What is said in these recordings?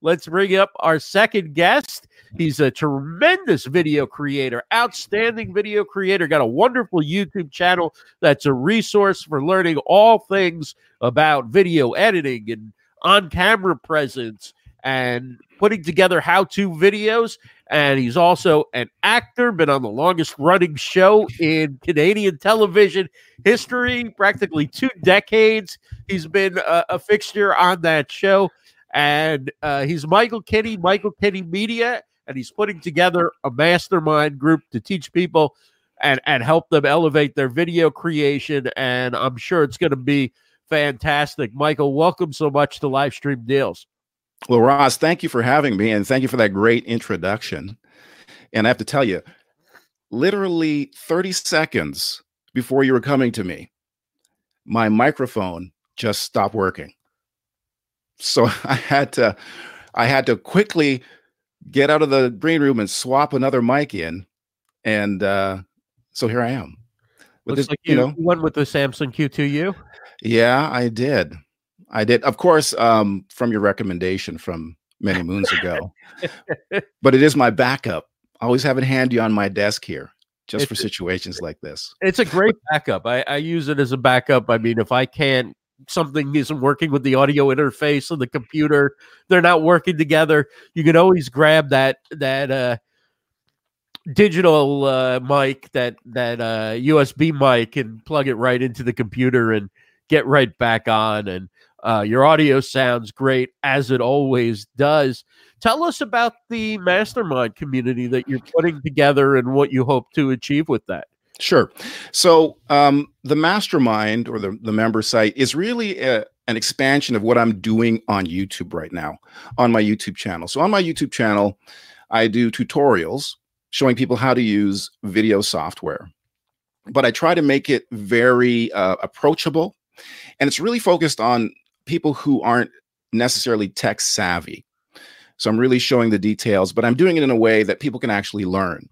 Let's bring up our second guest. He's a tremendous video creator, outstanding video creator, got a wonderful YouTube channel that's a resource for learning all things about video editing and on-camera presence and putting together how-to videos. And he's also an actor, been on the longest-running show in Canadian television history, practically 2 decades. He's been a fixture on that show. And he's Michael Kinney Media, and he's putting together a mastermind group to teach people and help them elevate their video creation. And I'm sure it's going to be fantastic. Michael, welcome so much to Livestream Deals. Well, Ross, thank you for having me, and thank you for that great introduction. And I have to tell you, literally 30 seconds before you were coming to me, my microphone just stopped working. So I had to quickly get out of the green room and swap another mic in, and so here I am. But looks like you went with the Samsung Q2U. Yeah, I did. Of course, from your recommendation from many moons ago. But it is my backup. I always have it handy on my desk here, just for situations like this. It's a great backup. I use it as a backup. I mean, if I can't. Something isn't working with the audio interface of the computer, they're not working together, you can always grab that digital mic, that USB mic, and plug it right into the computer and get right back on. And your audio sounds great, as it always does. Tell us about the mastermind community that you're putting together and what you hope to achieve with that. Sure. So the mastermind, or the member site, is really an expansion of what I'm doing on YouTube right now, on my YouTube channel. So on my YouTube channel, I do tutorials showing people how to use video software. But I try to make it very approachable. And it's really focused on people who aren't necessarily tech savvy. So I'm really showing the details, but I'm doing it in a way that people can actually learn.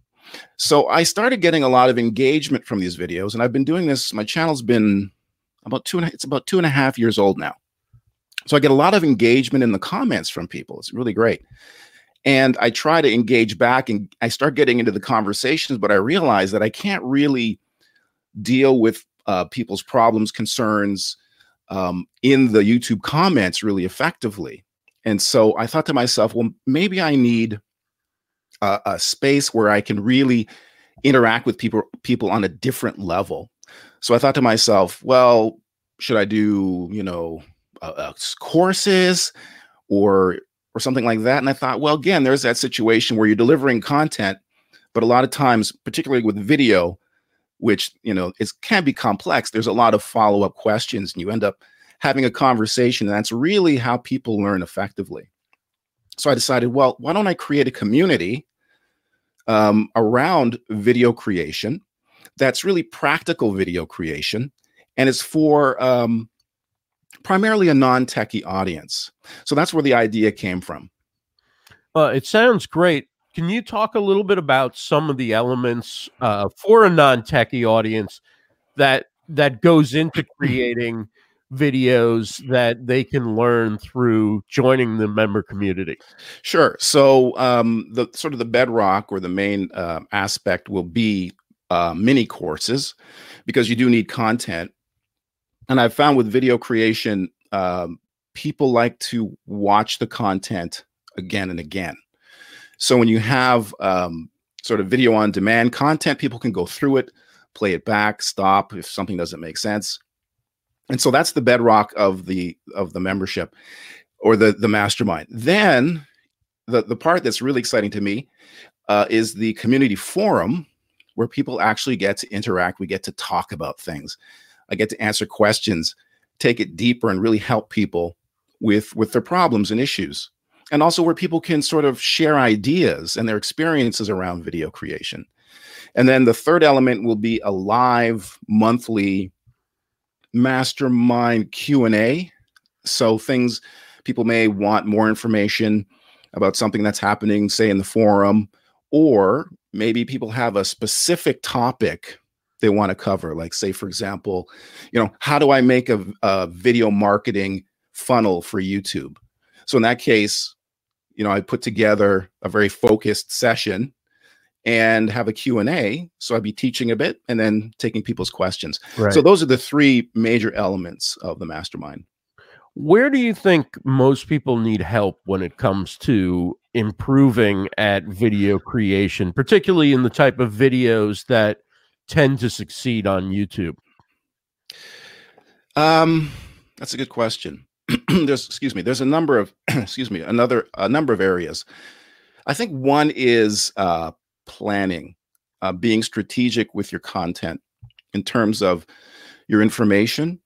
So I started getting a lot of engagement from these videos, and I've been doing this. My channel's been about 2.5 years old now. So I get a lot of engagement in the comments from people. It's really great. And I try to engage back, and I start getting into the conversations, but I realize that I can't really deal with people's problems, concerns in the YouTube comments really effectively. And so I thought to myself, well, maybe I need a space where I can really interact with people on a different level. So I thought to myself, well, should I do, courses or something like that? And I thought, well, again, there's that situation where you're delivering content, but a lot of times, particularly with video, which, it can be complex. There's a lot of follow-up questions, and you end up having a conversation. And that's really how people learn effectively. So I decided, well, why don't I create a community around video creation that's really practical video creation, and it's for primarily a non-techie audience. So that's where the idea came from. It sounds great. Can you talk a little bit about some of the elements for a non-techie audience that goes into creating videos that they can learn through joining the member community? Sure. So the sort of the bedrock, or the main aspect, will be mini courses, because you do need content. And I've found with video creation, people like to watch the content again and again. So when you have sort of video on demand content, people can go through it, play it back, stop if something doesn't make sense. And so that's the bedrock of the membership, or the mastermind. Then the part that's really exciting to me is the community forum, where people actually get to interact. We get to talk about things. I get to answer questions, take it deeper, and really help people with their problems and issues. And also where people can sort of share ideas and their experiences around video creation. And then the third element will be a live monthly mastermind Q&A. So things people may want more information about, something that's happening, say, in the forum, or maybe people have a specific topic they want to cover. Like, say, for example, how do I make a video marketing funnel for YouTube? So in that case, I put together a very focused session and have a Q&A. So I'd be teaching a bit and then taking people's questions. Right. So those are the three major elements of the mastermind. Where do you think most people need help when it comes to improving at video creation, particularly in the type of videos that tend to succeed on YouTube? That's a good question. There's a number of, a number of areas. I think one is planning, being strategic with your content in terms of your information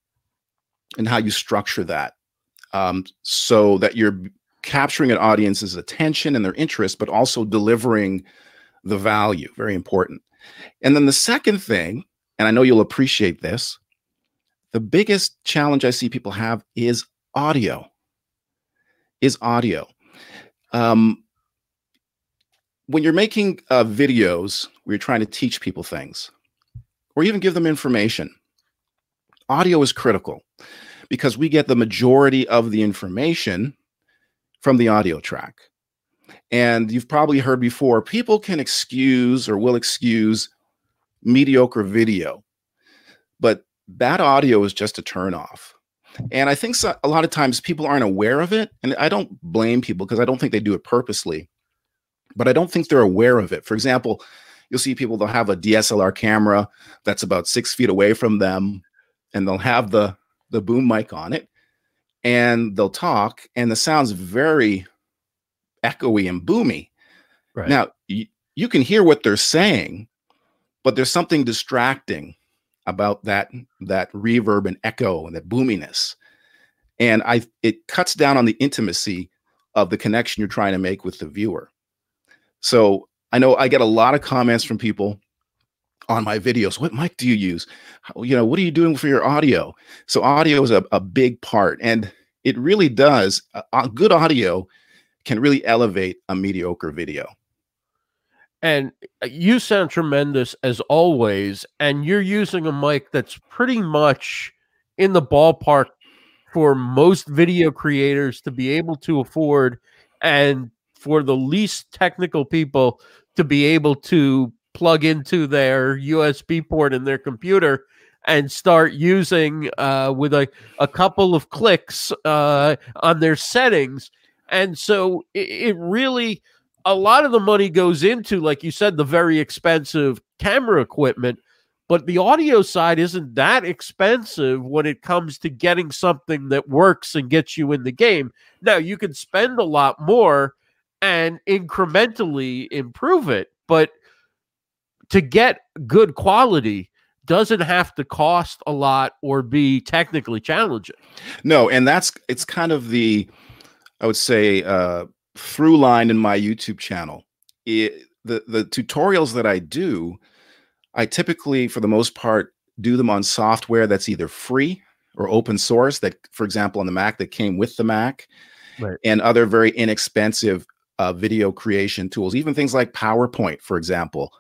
and how you structure that, so that you're capturing an audience's attention and their interest, but also delivering the value. Very important. And then the second thing, and I know you'll appreciate this, the biggest challenge I see people have is audio. When you're making videos where you're trying to teach people things or even give them information, audio is critical because we get the majority of the information from the audio track. And you've probably heard before, people can excuse or will excuse mediocre video, but that audio is just a turnoff. And I think so, a lot of times people aren't aware of it. And I don't blame people because I don't think they do it purposely, but I don't think they're aware of it. For example, you'll see people, they'll have a DSLR camera that's about 6 feet away from them, and they'll have the boom mic on it, and they'll talk, and the sound's very echoey and boomy. Right. Now, you can hear what they're saying, but there's something distracting about that reverb and echo and that boominess. And it cuts down on the intimacy of the connection you're trying to make with the viewer. So I know I get a lot of comments from people on my videos. What mic do you use? What are you doing for your audio? So audio is a big part, and it really does. Good audio can really elevate a mediocre video. And you sound tremendous as always, and you're using a mic that's pretty much in the ballpark for most video creators to be able to afford, and for the least technical people to be able to plug into their USB port in their computer and start using with a couple of clicks on their settings. And so it really, a lot of the money goes into, like you said, the very expensive camera equipment, but the audio side isn't that expensive when it comes to getting something that works and gets you in the game. Now, you can spend a lot more and incrementally improve it, but to get good quality doesn't have to cost a lot or be technically challenging. No, and it's kind of the, I would say, through line in my YouTube channel. The tutorials that I do, I typically, for the most part, do them on software that's either free or open source, that, for example, on the Mac, that came with the Mac, right, and other very inexpensive video creation tools, even things like PowerPoint, for example,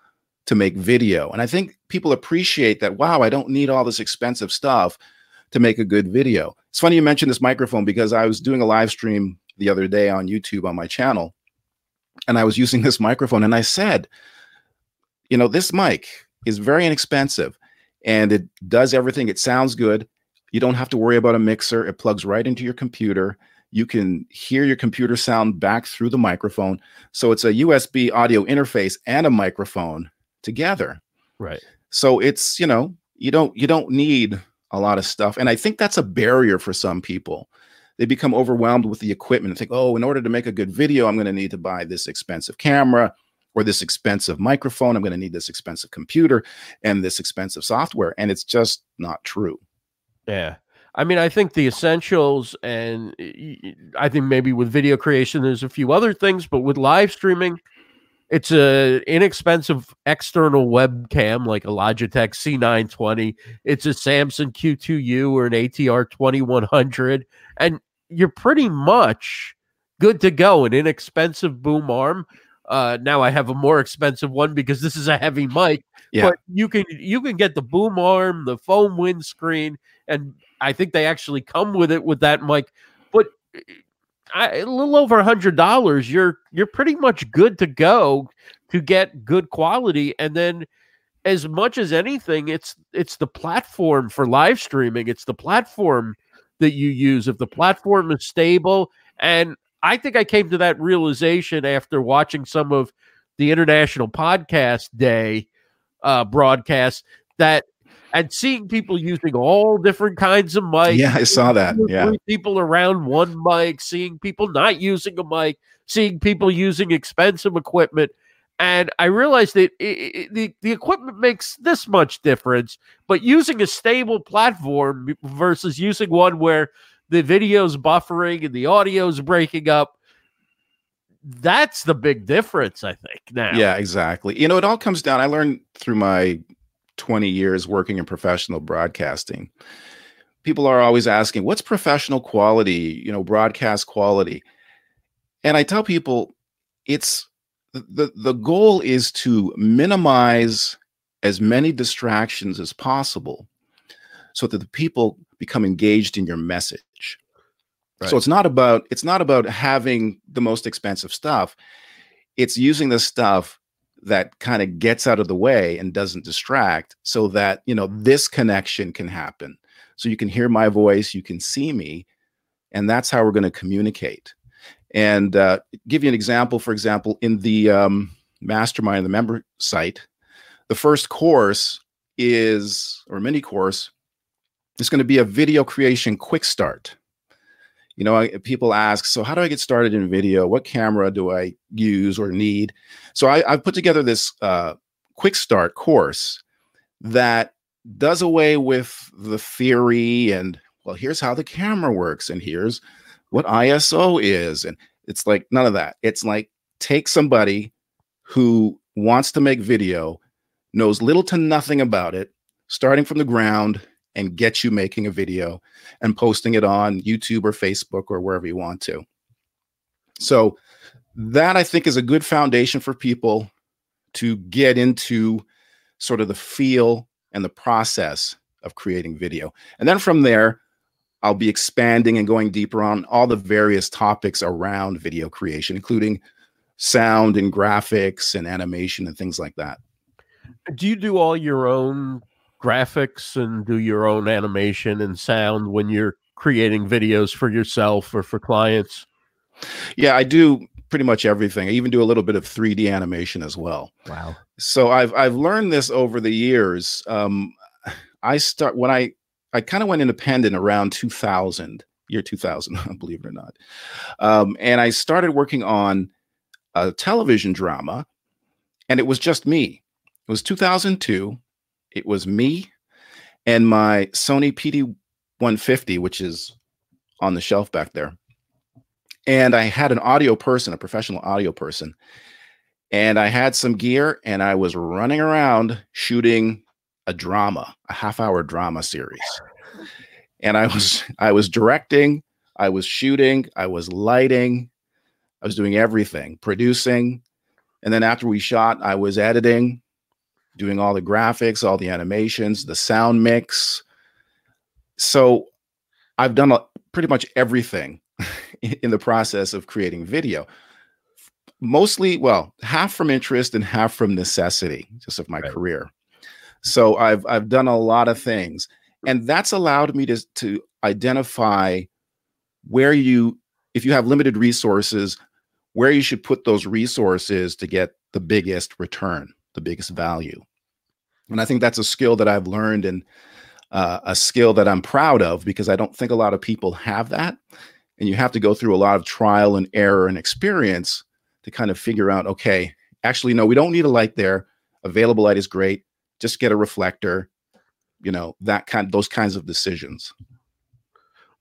to make video. And I think people appreciate that, wow, I don't need all this expensive stuff to make a good video. It's funny you mentioned this microphone, because I was doing a live stream the other day on YouTube on my channel, and I was using this microphone, and I said, this mic is very inexpensive and it does everything. It sounds good. You don't have to worry about a mixer. It plugs right into your computer. You can hear your computer sound back through the microphone. So it's a USB audio interface and a microphone together. Right. So it's, you don't need a lot of stuff. And I think that's a barrier for some people. They become overwhelmed with the equipment and think, oh, in order to make a good video, I'm going to need to buy this expensive camera or this expensive microphone. I'm going to need this expensive computer and this expensive software. And it's just not true. Yeah. I mean, I think the essentials, and I think maybe with video creation, there's a few other things, but with live streaming, it's an inexpensive external webcam like a Logitech C920. It's a Samsung Q2U or an ATR2100. And you're pretty much good to go. An inexpensive boom arm. Now I have a more expensive one because this is a heavy mic. Yeah. But you can get the boom arm, the foam windscreen, and I think they actually come with it with that mic. But a little over $100, you're pretty much good to go to get good quality. And then as much as anything, it's the platform for live streaming. It's the platform that you use. If the platform is stable, and I think I came to that realization after watching some of the International Podcast Day broadcasts, that and seeing people using all different kinds of mics. Yeah, I saw that. Yeah, people around one mic, seeing people not using a mic, seeing people using expensive equipment. And I realized that the equipment makes this much difference, but using a stable platform versus using one where the video's buffering and the audio's breaking up, that's the big difference, I think, now. Yeah, exactly. You know, it all comes down, I learned through my 20 years working in professional broadcasting, people are always asking, what's professional quality, you know, broadcast quality? And I tell people, it's, the goal is to minimize as many distractions as possible so that the people become engaged in your message. Right. So it's not about having the most expensive stuff. It's using the stuff that kind of gets out of the way and doesn't distract, so that, you know, this connection can happen. So you can hear my voice, you can see me, and that's how we're going to communicate. And give you an example, for example, in the mastermind, the member site, the first course is, or mini course, is going to be a video creation quick start. You know, people ask, so how do I get started in video? What camera do I use or need? So I've put together this quick start course that does away with the theory and, well, here's how the camera works and here's what ISO is. And it's like, none of that. It's like, take somebody who wants to make video, knows little to nothing about it, starting from the ground, and get you making a video and posting it on YouTube or Facebook or wherever you want to. So that, I think, is a good foundation for people to get into sort of the feel and the process of creating video. And then from there, I'll be expanding and going deeper on all the various topics around video creation, including sound and graphics and animation and things like that. Do you do all your own graphics and do your own animation and sound when you're creating videos for yourself or for clients? Yeah, I do pretty much everything. I even do a little bit of 3D animation as well. Wow. So I've learned this over the years. I kind of went independent around 2000, year 2000, believe it or not. And I started working on a television drama, and it was just me. It was 2002. It was me and my Sony PD150, which is on the shelf back there. And I had an audio person, a professional audio person. And I had some gear, and I was running around shooting a drama, a half-hour drama series. And I was directing, I was shooting, I was lighting, I was doing everything, producing. And then after we shot, I was editing, doing all the graphics, all the animations, the sound mix. So I've done pretty much everything in the process of creating video. Mostly, well, half from interest and half from necessity, just of my career. So I've done a lot of things, and that's allowed me to identify where you, if you have limited resources, where you should put those resources to get the biggest return, the biggest value. And I think that's a skill that I've learned, and a skill that I'm proud of, because I don't think a lot of people have that. And you have to go through a lot of trial and error and experience to kind of figure out, okay, actually, no, we don't need a light there. Available light is great. Just get a reflector, you know, those kinds of decisions.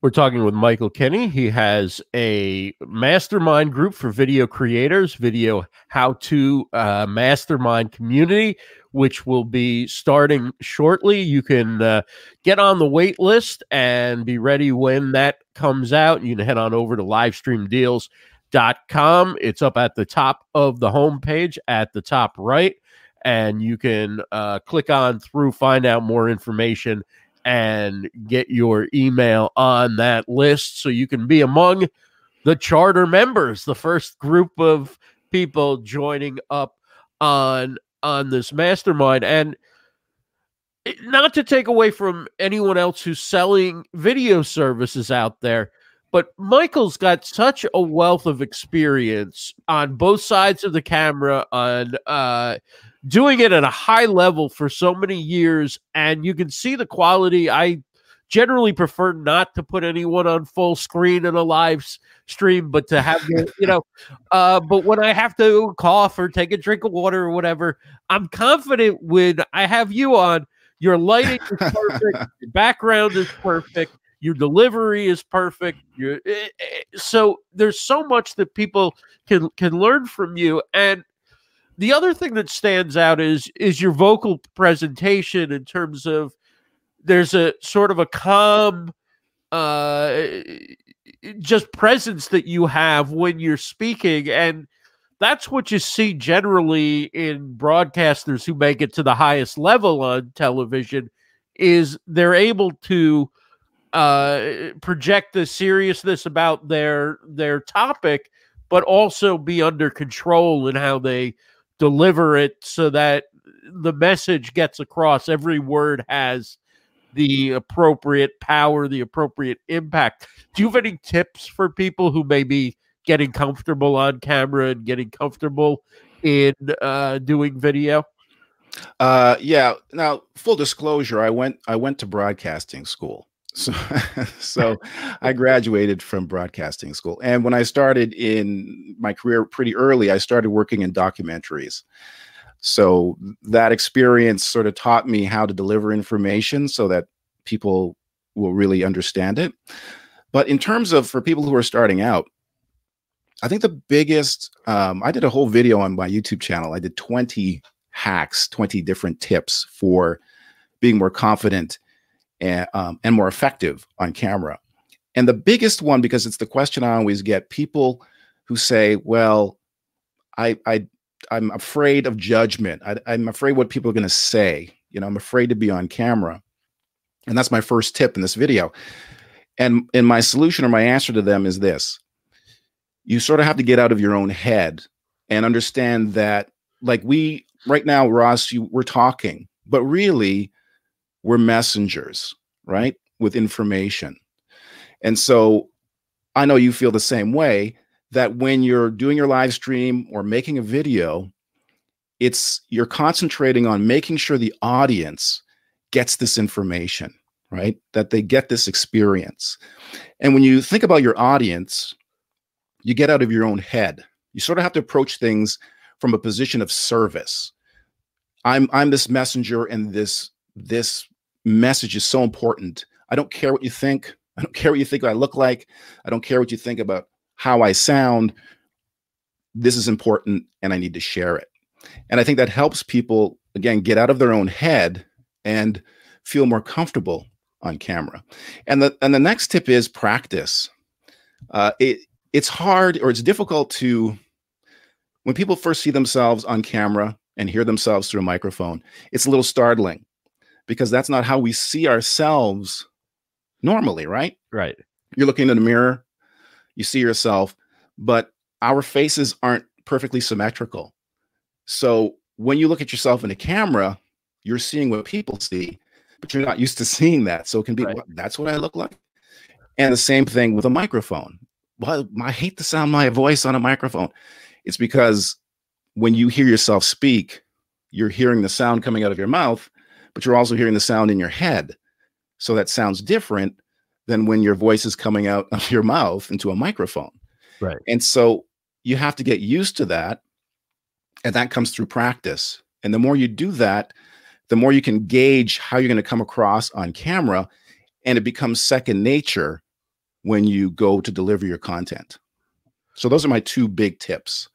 We're talking with Michael Kinney. He has a mastermind group for video creators, video how-to mastermind community, which will be starting shortly. You can get on the wait list and be ready when that comes out. You can head on over to livestreamdeals.com. It's up at the top of the homepage at the top right. And you can click on through, find out more information, and get your email on that list so you can be among the charter members, the first group of people joining up on this mastermind. And not to take away from anyone else who's selling video services out there, but Michael's got such a wealth of experience on both sides of the camera, on doing it at a high level for so many years. And you can see the quality. I generally prefer not to put anyone on full screen in a live stream, but to have, you know, but when I have to cough or take a drink of water or whatever, I'm confident when I have you on. Your lighting is perfect. Your background is perfect. Your delivery is perfect. So there's so much that people can learn from you. And the other thing that stands out is your vocal presentation, in terms of there's a sort of a calm just presence that you have when you're speaking. And that's what you see generally in broadcasters who make it to the highest level on television, is they're able to project the seriousness about their topic, but also be under control in how they deliver it so that the message gets across. Every word has the appropriate power, the appropriate impact. Do you have any tips for people who may be getting comfortable on camera and getting comfortable in doing video? Yeah. Now, full disclosure, I went to broadcasting school. So I graduated from broadcasting school. And when I started in my career pretty early, I started working in documentaries. So that experience sort of taught me how to deliver information so that people will really understand it. But in terms of for people who are starting out, I think the biggest, I did a whole video on my YouTube channel. I did 20 hacks, 20 different tips for being more confident and more effective on camera. And the biggest one, because it's the question I always get, people who say, well, I'm afraid of judgment. I'm afraid what people are going to say. You know, I'm afraid to be on camera. And that's my first tip in this video. And my solution or my answer to them is this. You sort of have to get out of your own head and understand that, like we, right now, Ross, we're talking, but really we're messengers, right? With information. And so I know you feel the same way, that when you're doing your live stream or making a video, you're concentrating on making sure the audience gets this information, right? That they get this experience. And when you think about your audience, you get out of your own head. You sort of have to approach things from a position of service. I'm this messenger, and this message is so important. I don't care what you think. I don't care what you think I look like. I don't care what you think about how I sound. This is important, and I need to share it. And I think that helps people, again, get out of their own head and feel more comfortable on camera. And the next tip is practice. It's hard, or it's difficult to, when people first see themselves on camera and hear themselves through a microphone, it's a little startling, because that's not how we see ourselves normally, right? Right. You're looking in the mirror, you see yourself, but our faces aren't perfectly symmetrical. So when you look at yourself in a camera, you're seeing what people see, but you're not used to seeing that. So it can be, right. Well, that's what I look like. And the same thing with a microphone. Well, I hate the sound of my voice on a microphone. It's because when you hear yourself speak, you're hearing the sound coming out of your mouth, but you're also hearing the sound in your head. So that sounds different than when your voice is coming out of your mouth into a microphone. Right. And so you have to get used to that. And that comes through practice. And the more you do that, the more you can gauge how you're going to come across on camera. And it becomes second nature when you go to deliver your content. So those are my two big tips.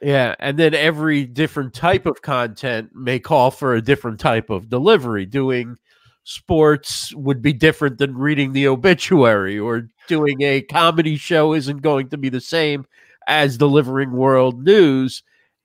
Yeah. And then every different type of content may call for a different type of delivery. Doing sports would be different than reading the obituary, or doing a comedy show isn't going to be the same as delivering world news.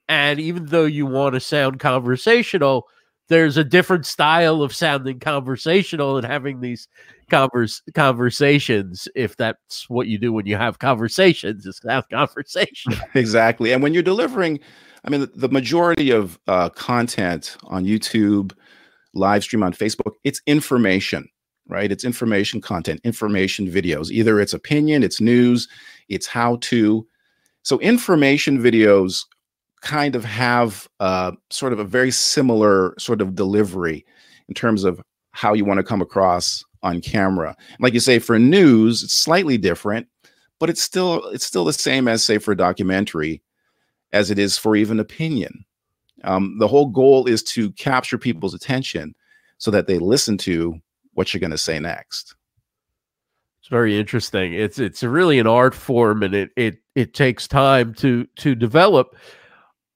And even though you want to sound conversational, there's a different style of sounding conversational and having these conversations. If that's what you do when you have conversations, it's that conversation. Exactly. And when you're delivering, I mean, the majority of content on YouTube, live stream on Facebook, it's information, right? It's information content, information videos. Either it's opinion, it's news, it's how to. So information videos kind of have sort of a very similar sort of delivery in terms of how you want to come across on camera. Like you say, for news, it's slightly different, but it's still the same as, say, for a documentary as it is for even opinion. The whole goal is to capture people's attention so that they listen to what you're going to say next. It's very interesting. It's really an art form, and it takes time to develop.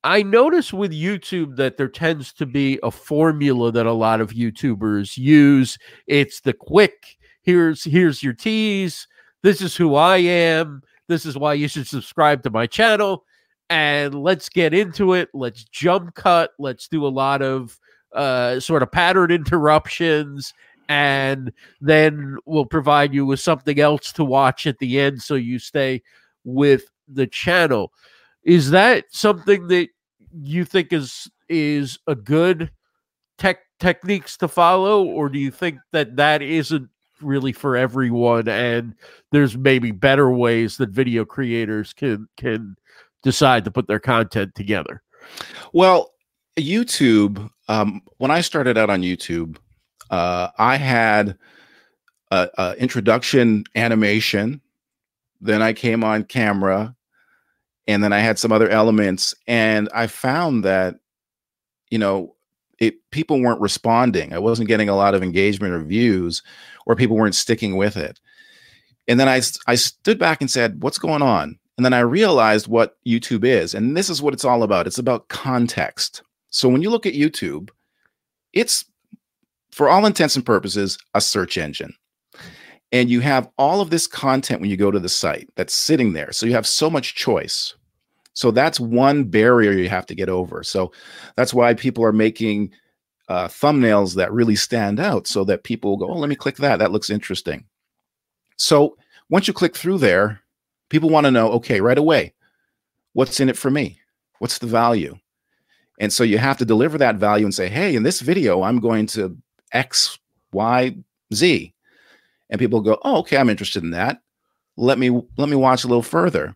I notice with YouTube that there tends to be a formula that a lot of YouTubers use. It's the quick, here's your tease, this is who I am, this is why you should subscribe to my channel, and let's get into it, let's jump cut, let's do a lot of sort of pattern interruptions, and then we'll provide you with something else to watch at the end so you stay with the channel. Is that something that you think is a good techniques to follow, or do you think that that isn't really for everyone and there's maybe better ways that video creators can decide to put their content together? Well, YouTube, when I started out on YouTube, I had a introduction animation, then I came on camera, and then I had some other elements, and I found that, you know, people weren't responding. I wasn't getting a lot of engagement or views, or people weren't sticking with it. And then I stood back and said, what's going on? And then I realized what YouTube is, and this is what it's all about. It's about context. So when you look at YouTube, it's, for all intents and purposes, a search engine. And you have all of this content when you go to the site that's sitting there. So you have so much choice. So that's one barrier you have to get over. So that's why people are making thumbnails that really stand out, so that people go, oh, let me click that. That looks interesting. So once you click through there, people want to know, okay, right away, what's in it for me? What's the value? And so you have to deliver that value and say, hey, in this video, I'm going to X, Y, Z. And people go, oh, okay, I'm interested in that. Let me watch a little further.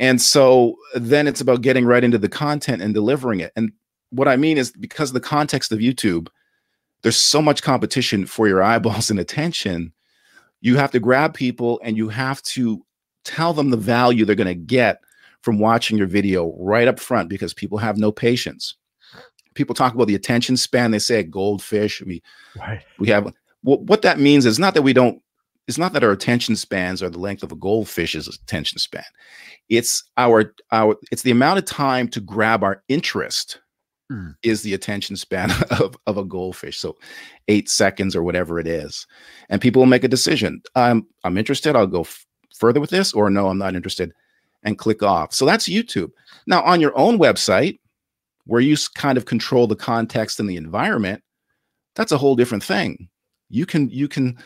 And so then it's about getting right into the content and delivering it. And what I mean is, because of the context of YouTube, there's so much competition for your eyeballs and attention. You have to grab people, and you have to tell them the value they're going to get from watching your video right up front, because people have no patience. People talk about the attention span. They say goldfish. We have... Well, what that means is not that we don't, it's not that our attention spans are the length of a goldfish's attention span. It's it's the amount of time to grab our interest is the attention span of a goldfish. So 8 seconds or whatever it is. And people will make a decision. I'm interested. I'll go further with this, or no, I'm not interested, and click off. So that's YouTube. Now, on your own website, where you kind of control the context and the environment, that's a whole different thing. You can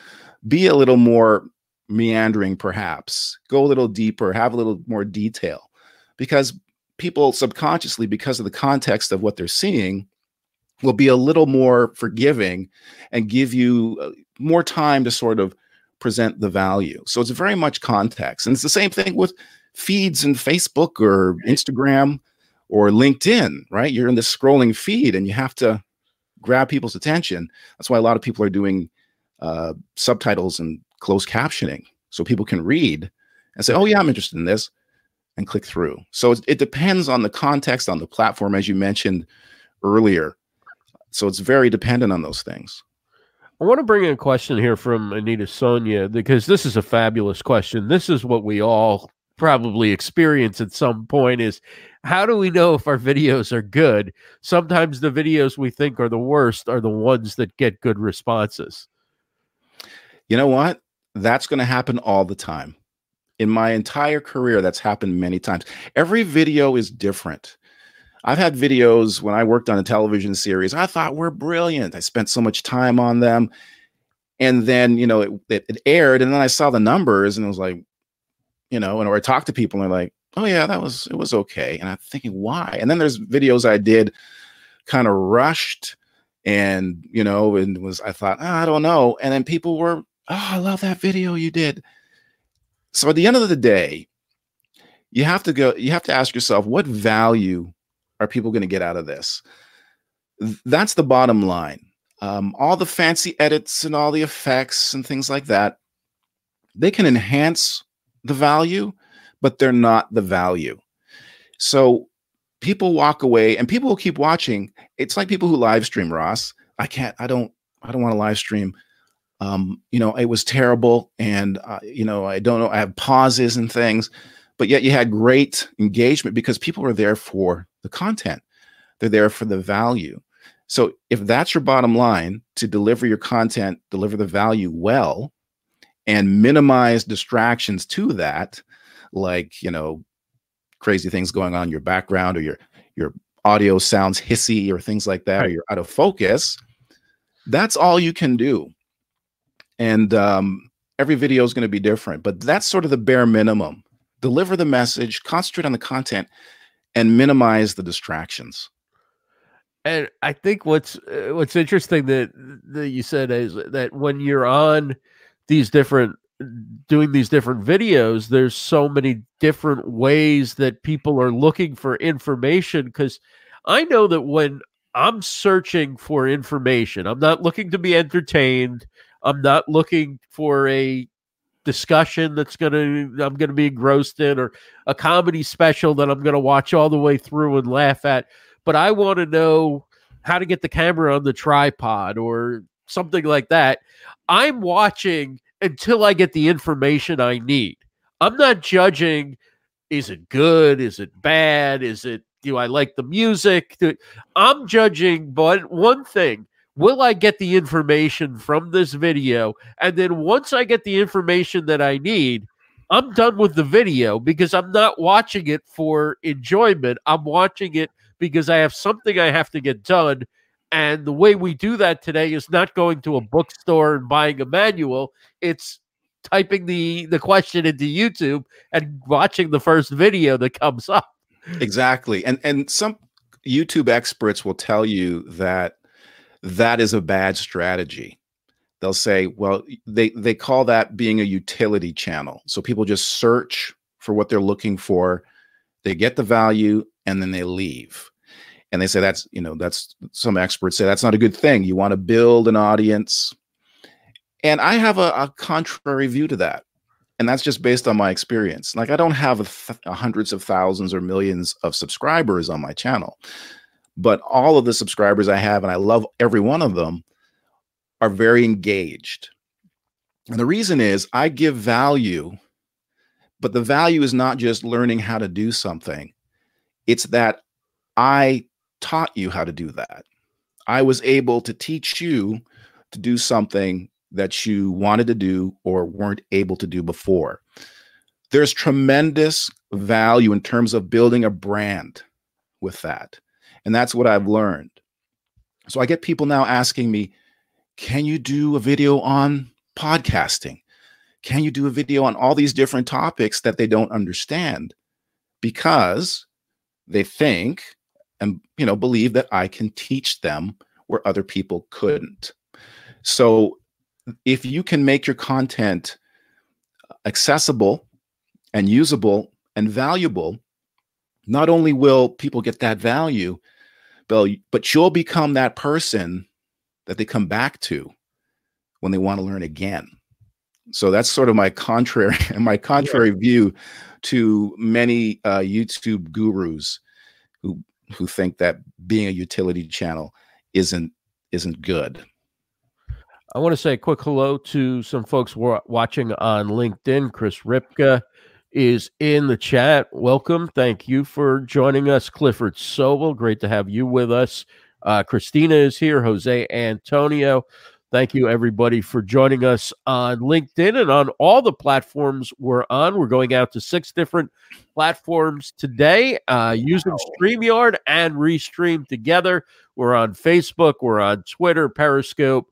be a little more meandering, perhaps, go a little deeper, have a little more detail, because people subconsciously, because of the context of what they're seeing, will be a little more forgiving and give you more time to sort of present the value. So it's very much context. And it's the same thing with feeds in Facebook or Instagram or LinkedIn, right? You're in this scrolling feed, and you have to grab people's attention. That's why a lot of people are doing subtitles and closed captioning, so people can read and say, oh yeah, I'm interested in this, and click through. So it depends on the context, on the platform, as you mentioned earlier. So it's very dependent on those things. I want to bring in a question here from Anita Sonia, because this is a fabulous question. This is what we all probably experience at some point, is how do we know if our videos are good? Sometimes the videos we think are the worst are the ones that get good responses. You know what? That's going to happen all the time. In my entire career, that's happened many times. Every video is different. I've had videos when I worked on a television series I thought were brilliant. I spent so much time on them. And then, you know, it aired, and then I saw the numbers and it was like, you know, and or I talked to people and they're like, oh yeah, it was okay. And I'm thinking, why? And then there's videos I did kind of rushed and, you know, and I thought, oh, I don't know. And then people were, oh, I love that video you did. So at the end of the day, you have to ask yourself, what value are people going to get out of this? That's the bottom line. All the fancy edits and all the effects and things like that, they can enhance the value, but they're not the value. So people walk away, and people will keep watching. It's like people who live stream, Ross. I don't want to live stream. You know, it was terrible, and you know, I don't know. I have pauses and things, but yet you had great engagement because people are there for the content. They're there for the value. So if that's your bottom line, to deliver your content, deliver the value well, and minimize distractions to that, like, you know, crazy things going on in your background, or your audio sounds hissy or things like that, or you're out of focus. That's all you can do. And every video is going to be different, but that's sort of the bare minimum. Deliver the message, concentrate on the content, and minimize the distractions. And I think what's interesting that you said is that when you're on these different doing these different videos, there's so many different ways that people are looking for information. Because I know that when I'm searching for information, I'm not looking to be entertained. I'm not looking for a discussion I'm going to be engrossed in, or a comedy special that I'm going to watch all the way through and laugh at. But I want to know how to get the camera on the tripod or something like that. I'm watching until I get the information I need. I'm not judging, is it good? Is it bad? Is it, do I like the music? I'm judging, but one thing, will I get the information from this video? And then once I get the information that I need, I'm done with the video, because I'm not watching it for enjoyment. I'm watching it because I have something I have to get done. And the way we do that today is not going to a bookstore and buying a manual. It's typing the question into YouTube and watching the first video that comes up. Exactly. And some YouTube experts will tell you that that is a bad strategy. They'll say, well, they call that being a utility channel. So people just search for what they're looking for. They get the value and then they leave. And they say that's, you know, that's, some experts say that's not a good thing. You want to build an audience. And I have a contrary view to that. And that's just based on my experience. Like, I don't have hundreds of thousands or millions of subscribers on my channel, but all of the subscribers I have, and I love every one of them, are very engaged. And the reason is I give value, but the value is not just learning how to do something. It's that I taught you how to do that. I was able to teach you to do something that you wanted to do or weren't able to do before. There's tremendous value in terms of building a brand with that. And that's what I've learned. So I get people now asking me, can you do a video on podcasting? Can you do a video on all these different topics that they don't understand? Because they think, and, you know, believe that I can teach them where other people couldn't. So if you can make your content accessible and usable and valuable, not only will people get that value, but you'll become that person that they come back to when they want to learn again. So that's sort of my contrary view to many YouTube gurus who think that being a utility channel isn't good. I want to say a quick hello to some folks watching on LinkedIn. Chris Ripka is in the chat. Welcome. Thank you for joining us. Clifford Sobel, great to have you with us. Christina is here. Jose Antonio. Thank you, everybody, for joining us on LinkedIn and on all the platforms we're on. We're going out to 6 different platforms today using StreamYard and Restream together. We're on Facebook, we're on Twitter, Periscope,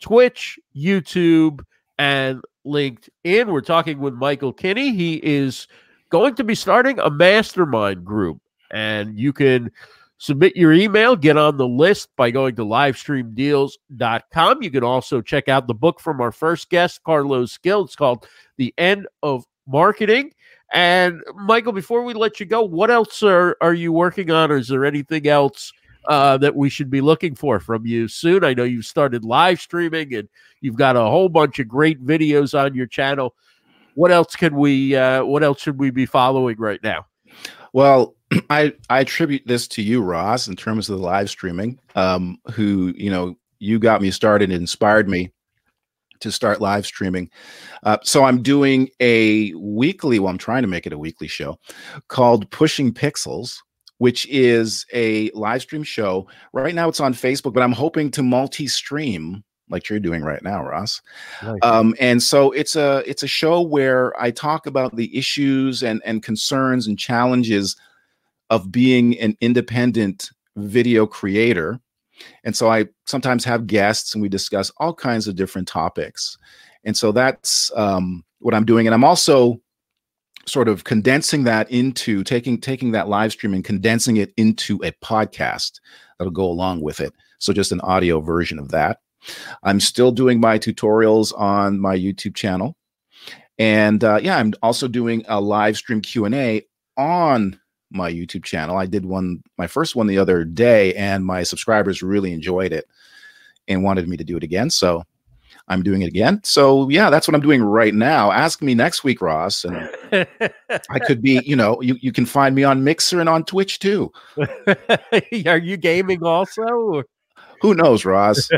Twitch, YouTube, and LinkedIn. We're talking with Michael Kinney. He is going to be starting a mastermind group, and you can submit your email, get on the list by going to livestreamdeals.com. You can also check out the book from our first guest, Carlos Gill. It's called The End of Marketing. And, Michael, before we let you go, what else are you working on, or is there anything else that we should be looking for from you soon? I know you've started live streaming, and you've got a whole bunch of great videos on your channel. What else can we? What else should we be following right now? Well, I attribute this to you, Ross, in terms of the live streaming, who, you know, you got me started and inspired me to start live streaming. So I'm doing a weekly, well, I'm trying to make it a weekly show called Pushing Pixels, which is a live stream show. Right now it's on Facebook, but I'm hoping to multi-stream like you're doing right now, Ross. Nice. And so it's a show where I talk about the issues and concerns and challenges of being an independent video creator. And so I sometimes have guests and we discuss all kinds of different topics. And so that's what I'm doing. And I'm also sort of condensing that into taking that live stream and condensing it into a podcast that'll go along with it. So just an audio version of that. I'm still doing my tutorials on my YouTube channel. And yeah, I'm also doing a live stream Q&A on my YouTube channel. I did one, my first one the other day, and my subscribers really enjoyed it and wanted me to do it again. So I'm doing it again. So yeah, that's what I'm doing right now. Ask me next week, Ross. And I could be, you know, you can find me on Mixer and on Twitch too. Are you gaming also? Or? Who knows, Ross?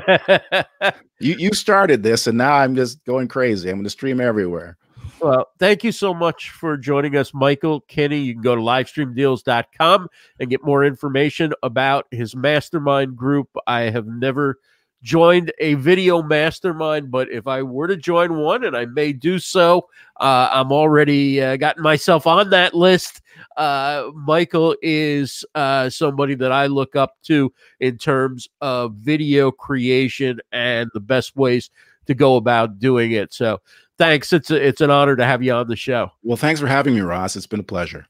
You started this and now I'm just going crazy. I'm going to stream everywhere. Well, thank you so much for joining us, Michael Kinney. You can go to livestreamdeals.com and get more information about his mastermind group. I have never joined a video mastermind, but if I were to join one, and I may do so, I'm already gotten myself on that list. Michael is somebody that I look up to in terms of video creation and the best ways to go about doing it. So thanks. It's an honor to have you on the show. Well, thanks for having me, Ross. It's been a pleasure.